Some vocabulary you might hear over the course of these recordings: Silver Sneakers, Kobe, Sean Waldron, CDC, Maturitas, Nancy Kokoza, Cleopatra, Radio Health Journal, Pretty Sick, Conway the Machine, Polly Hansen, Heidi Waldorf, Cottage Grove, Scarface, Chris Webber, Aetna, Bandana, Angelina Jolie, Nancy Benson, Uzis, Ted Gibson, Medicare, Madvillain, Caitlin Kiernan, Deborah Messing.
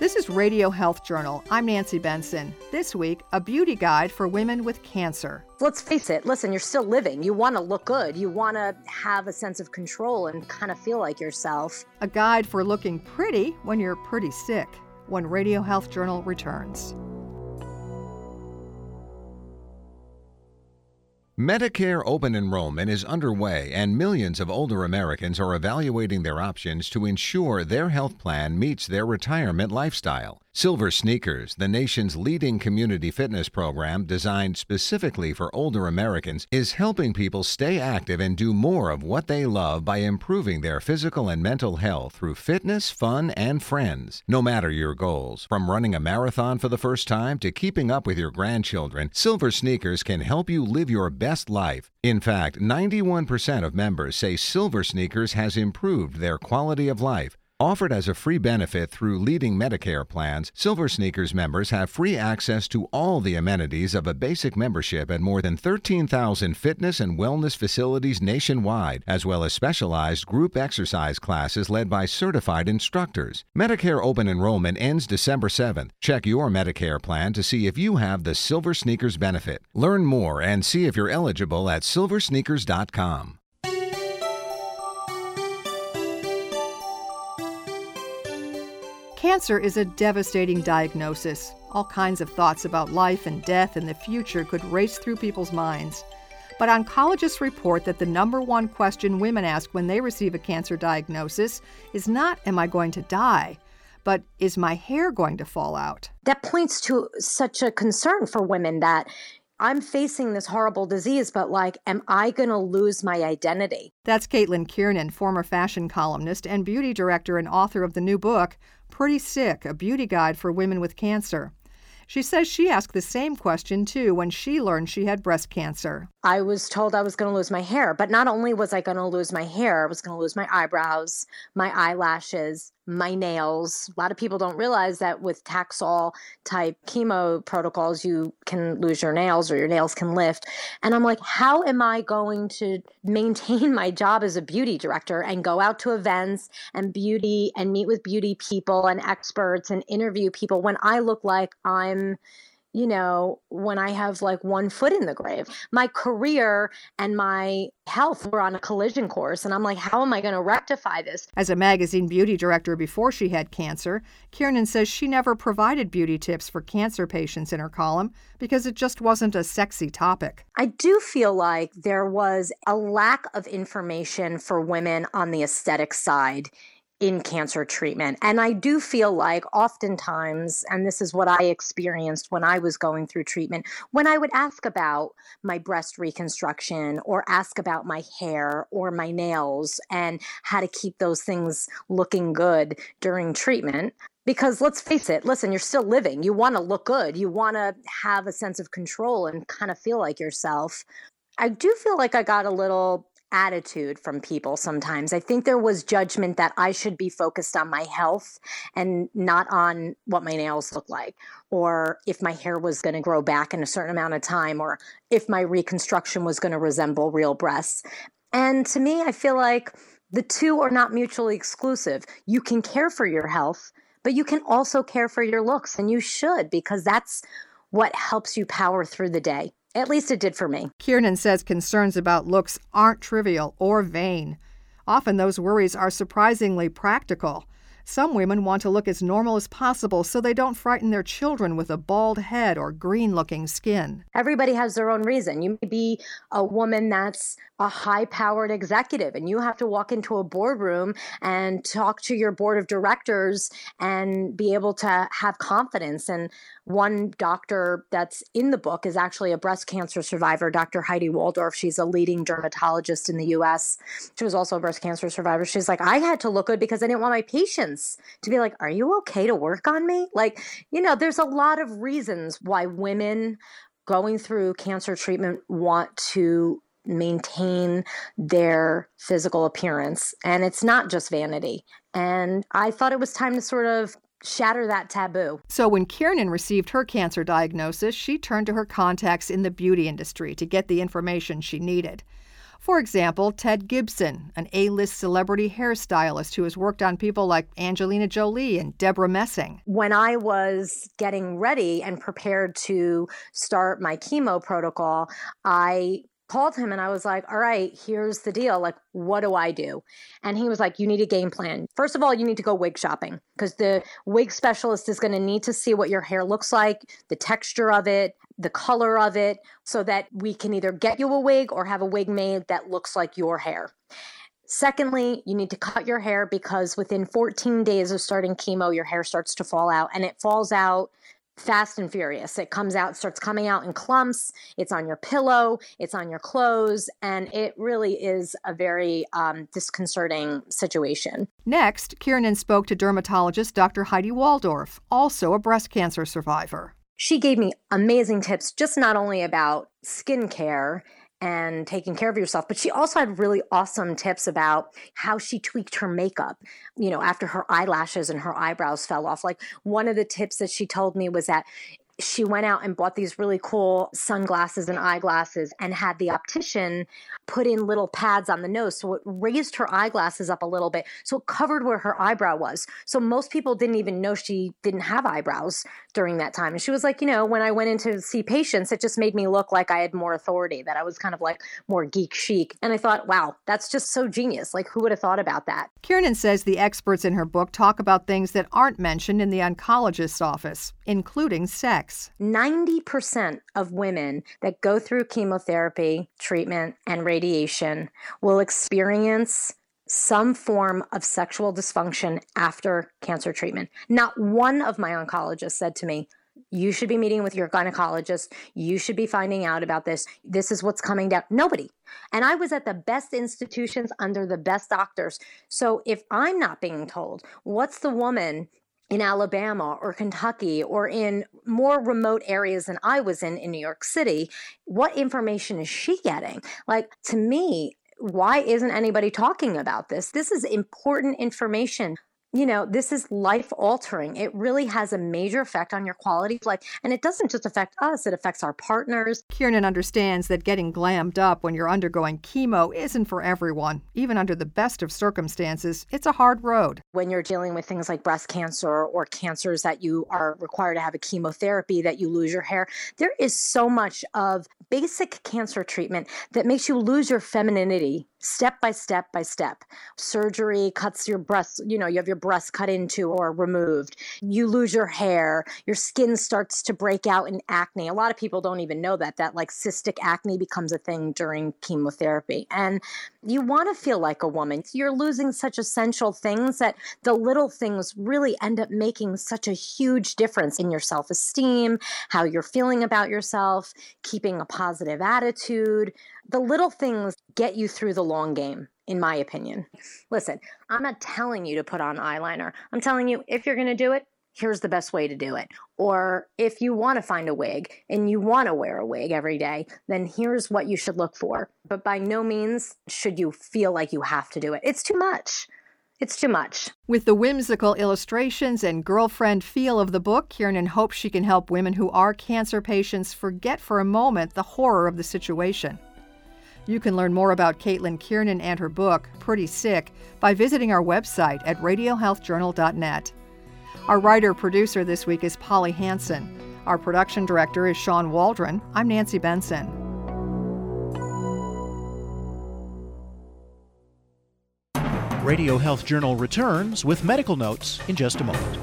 This is Radio Health Journal. I'm Nancy Benson. This week, a beauty guide for women with cancer. Let's face it. Listen, you're still living. You want to look good. You want to have a sense of control and kind of feel like yourself. A guide for looking pretty when you're pretty sick. When Radio Health Journal returns. Medicare open enrollment is underway, and millions of older Americans are evaluating their options to ensure their health plan meets their retirement lifestyle. Silver Sneakers, the nation's leading community fitness program designed specifically for older Americans, is helping people stay active and do more of what they love by improving their physical and mental health through fitness, fun, and friends. No matter your goals, from running a marathon for the first time to keeping up with your grandchildren, Silver Sneakers can help you live your best life. In fact, 91% of members say Silver Sneakers has improved their quality of life. Offered as a free benefit through leading Medicare plans, Silver Sneakers members have free access to all the amenities of a basic membership at more than 13,000 fitness and wellness facilities nationwide, as well as specialized group exercise classes led by certified instructors. Medicare open enrollment ends December 7th. Check your Medicare plan to see if you have the Silver Sneakers benefit. Learn more and see if you're eligible at silversneakers.com. Cancer is a devastating diagnosis. All kinds of thoughts about life and death and the future could race through people's minds. But oncologists report that the number one question women ask when they receive a cancer diagnosis is not, am I going to die? But is my hair going to fall out? That points to such a concern for women that I'm facing this horrible disease, but am I going to lose my identity? That's Caitlin Kiernan, former fashion columnist and beauty director and author of the new book, Pretty Sick, a beauty guide for women with cancer. She says she asked the same question, too, when she learned she had breast cancer. I was told I was going to lose my hair, but not only was I going to lose my hair, I was going to lose my eyebrows, my eyelashes, my nails. A lot of people don't realize that with Taxol-type chemo protocols, you can lose your nails or your nails can lift. And I'm like, how am I going to maintain my job as a beauty director and go out to events and beauty and meet with beauty people and experts and interview people when I look like I'm, when I have one foot in the grave? My career and my health were on a collision course, and I'm like, how am I going to rectify this? As a magazine beauty director before she had cancer, Kiernan says she never provided beauty tips for cancer patients in her column because it just wasn't a sexy topic. I do feel like there was a lack of information for women on the aesthetic side in cancer treatment. And I do feel like oftentimes, and this is what I experienced when I was going through treatment, when I would ask about my breast reconstruction or ask about my hair or my nails and how to keep those things looking good during treatment. Because let's face it, listen, you're still living. You want to look good. You want to have a sense of control and kind of feel like yourself. I do feel like I got a little attitude from people sometimes. I think there was judgment that I should be focused on my health and not on what my nails look like, or if my hair was going to grow back in a certain amount of time, or if my reconstruction was going to resemble real breasts. And to me, I feel like the two are not mutually exclusive. You can care for your health, but you can also care for your looks, and you should, because that's what helps you power through the day. At least it did for me. Kiernan says concerns about looks aren't trivial or vain. Often those worries are surprisingly practical. Some women want to look as normal as possible so they don't frighten their children with a bald head or green-looking skin. Everybody has their own reason. You may be a woman that's a high-powered executive, and you have to walk into a boardroom and talk to your board of directors and be able to have confidence. And one doctor that's in the book is actually a breast cancer survivor, Dr. Heidi Waldorf. She's a leading dermatologist in the U.S. She was also a breast cancer survivor. She's like, I had to look good because I didn't want my patients to be like, are you okay to work on me? There's a lot of reasons why women going through cancer treatment want to maintain their physical appearance. And it's not just vanity. And I thought it was time to sort of shatter that taboo. So when Kiernan received her cancer diagnosis, she turned to her contacts in the beauty industry to get the information she needed. For example, Ted Gibson, an A-list celebrity hairstylist who has worked on people like Angelina Jolie and Deborah Messing. When I was getting ready and prepared to start my chemo protocol, I called him and I was like, all right, here's the deal. Like, what do I do? And he was like, you need a game plan. First of all, you need to go wig shopping because the wig specialist is going to need to see what your hair looks like, the texture of it, the color of it, so that we can either get you a wig or have a wig made that looks like your hair. Secondly, you need to cut your hair because within 14 days of starting chemo, your hair starts to fall out, and it falls out fast and furious. It comes out, starts coming out in clumps. It's on your pillow, it's on your clothes, and it really is a very disconcerting situation. Next, Kiernan spoke to dermatologist Dr. Heidi Waldorf, also a breast cancer survivor. She gave me amazing tips, just not only about skincare and taking care of yourself, but she also had really awesome tips about how she tweaked her makeup, you know, after her eyelashes and her eyebrows fell off. Like, one of the tips that she told me was that she went out and bought these really cool sunglasses and eyeglasses and had the optician put in little pads on the nose. So it raised her eyeglasses up a little bit. So it covered where her eyebrow was. So most people didn't even know she didn't have eyebrows during that time. And she was like, you know, when I went in to see patients, it just made me look like I had more authority, that I was kind of like more geek chic. And I thought, wow, that's just so genius. Like, who would have thought about that? Kiernan says the experts in her book talk about things that aren't mentioned in the oncologist's office, including sex. 90% of women that go through chemotherapy, treatment, and radiation will experience some form of sexual dysfunction after cancer treatment. Not one of my oncologists said to me, you should be meeting with your gynecologist. You should be finding out about this. This is what's coming down. Nobody. And I was at the best institutions under the best doctors. So if I'm not being told, what's the woman in Alabama or Kentucky or in more remote areas than I was in New York City, what information is she getting? Like, to me, why isn't anybody talking about this? This is important information. You know, this is life-altering. It really has a major effect on your quality of life. And it doesn't just affect us, it affects our partners. Kiernan understands that getting glammed up when you're undergoing chemo isn't for everyone. Even under the best of circumstances, it's a hard road. When you're dealing with things like breast cancer or cancers that you are required to have a chemotherapy, that you lose your hair, there is so much of basic cancer treatment that makes you lose your femininity step by step by step. Surgery cuts your breasts, you know, you have your breasts cut into or removed. You lose your hair. Your skin starts to break out in acne. A lot of people don't even know that like cystic acne becomes a thing during chemotherapy. And you want to feel like a woman. You're losing such essential things that the little things really end up making such a huge difference in your self-esteem, how you're feeling about yourself, keeping a positive attitude. The little things get you through the long game, in my opinion. Listen, I'm not telling you to put on eyeliner. I'm telling you, if you're going to do it, here's the best way to do it. Or if you want to find a wig and you want to wear a wig every day, then here's what you should look for. But by no means should you feel like you have to do it. It's too much. It's too much. With the whimsical illustrations and girlfriend feel of the book, Kiernan hopes she can help women who are cancer patients forget for a moment the horror of the situation. You can learn more about Caitlin Kiernan and her book, Pretty Sick, by visiting our website at radiohealthjournal.net. Our writer-producer this week is Polly Hansen. Our production director is Sean Waldron. I'm Nancy Benson. Radio Health Journal returns with medical notes in just a moment.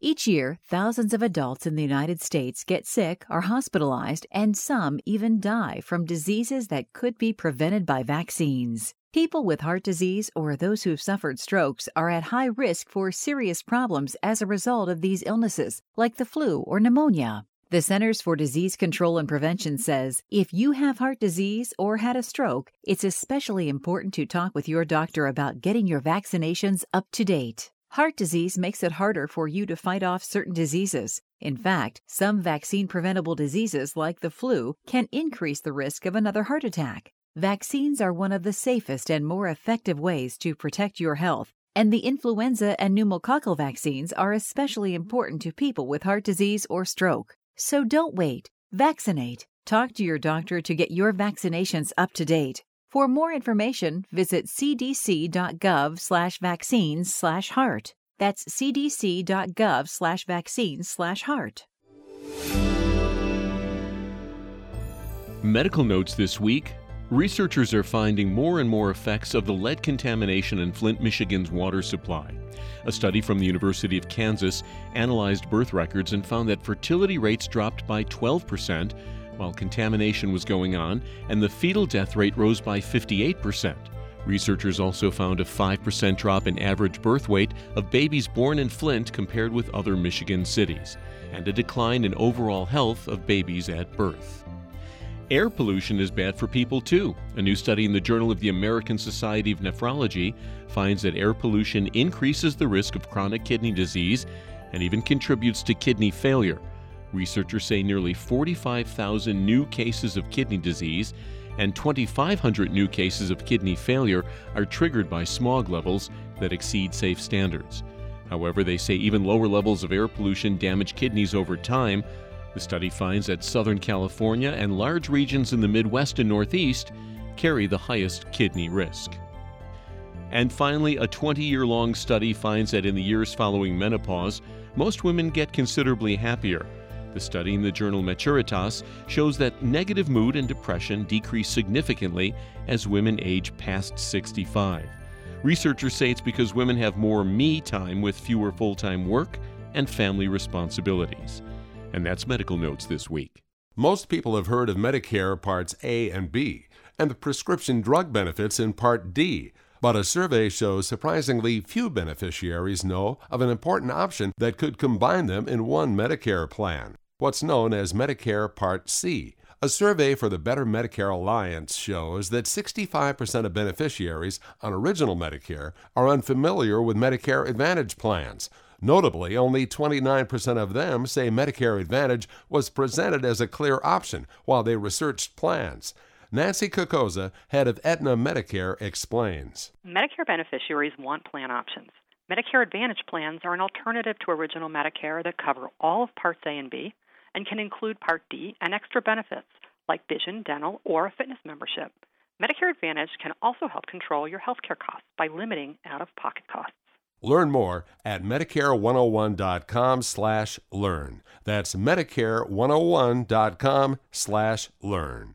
Each year, thousands of adults in the United States get sick, are hospitalized, and some even die from diseases that could be prevented by vaccines. People with heart disease or those who've suffered strokes are at high risk for serious problems as a result of these illnesses, like the flu or pneumonia. The Centers for Disease Control and Prevention says if you have heart disease or had a stroke, it's especially important to talk with your doctor about getting your vaccinations up to date. Heart disease makes it harder for you to fight off certain diseases. In fact, some vaccine-preventable diseases like the flu can increase the risk of another heart attack. Vaccines are one of the safest and more effective ways to protect your health, and the influenza and pneumococcal vaccines are especially important to people with heart disease or stroke. So don't wait. Vaccinate. Talk to your doctor to get your vaccinations up to date. For more information, visit cdc.gov/vaccines/heart. That's cdc.gov/vaccines/heart. Medical notes this week. Researchers are finding more and more effects of the lead contamination in Flint, Michigan's water supply. A study from the University of Kansas analyzed birth records and found that fertility rates dropped by 12% while contamination was going on, and the fetal death rate rose by 58%. Researchers also found a 5% drop in average birth weight of babies born in Flint compared with other Michigan cities, and a decline in overall health of babies at birth. Air pollution is bad for people too. A new study in the Journal of the American Society of Nephrology finds that air pollution increases the risk of chronic kidney disease and even contributes to kidney failure. Researchers say nearly 45,000 new cases of kidney disease and 2,500 new cases of kidney failure are triggered by smog levels that exceed safe standards. However, they say even lower levels of air pollution damage kidneys over time. The study finds that Southern California and large regions in the Midwest and Northeast carry the highest kidney risk. And finally, a 20-year-long study finds that in the years following menopause, most women get considerably happier. The study in the journal Maturitas shows that negative mood and depression decrease significantly as women age past 65. Researchers say it's because women have more me time with fewer full-time work and family responsibilities. And that's Medical Notes this week. Most people have heard of Medicare Parts A and B and the prescription drug benefits in Part D, but a survey shows surprisingly few beneficiaries know of an important option that could combine them in one Medicare plan, what's known as Medicare Part C. A survey for the Better Medicare Alliance shows that 65% of beneficiaries on Original Medicare are unfamiliar with Medicare Advantage plans. Notably, only 29% of them say Medicare Advantage was presented as a clear option while they researched plans. Nancy Kokoza, head of Aetna Medicare, explains. Medicare beneficiaries want plan options. Medicare Advantage plans are an alternative to Original Medicare that cover all of Parts A and B and can include Part D and extra benefits like vision, dental, or a fitness membership. Medicare Advantage can also help control your health care costs by limiting out-of-pocket costs. Learn more at Medicare101.com/learn. That's Medicare101.com/learn.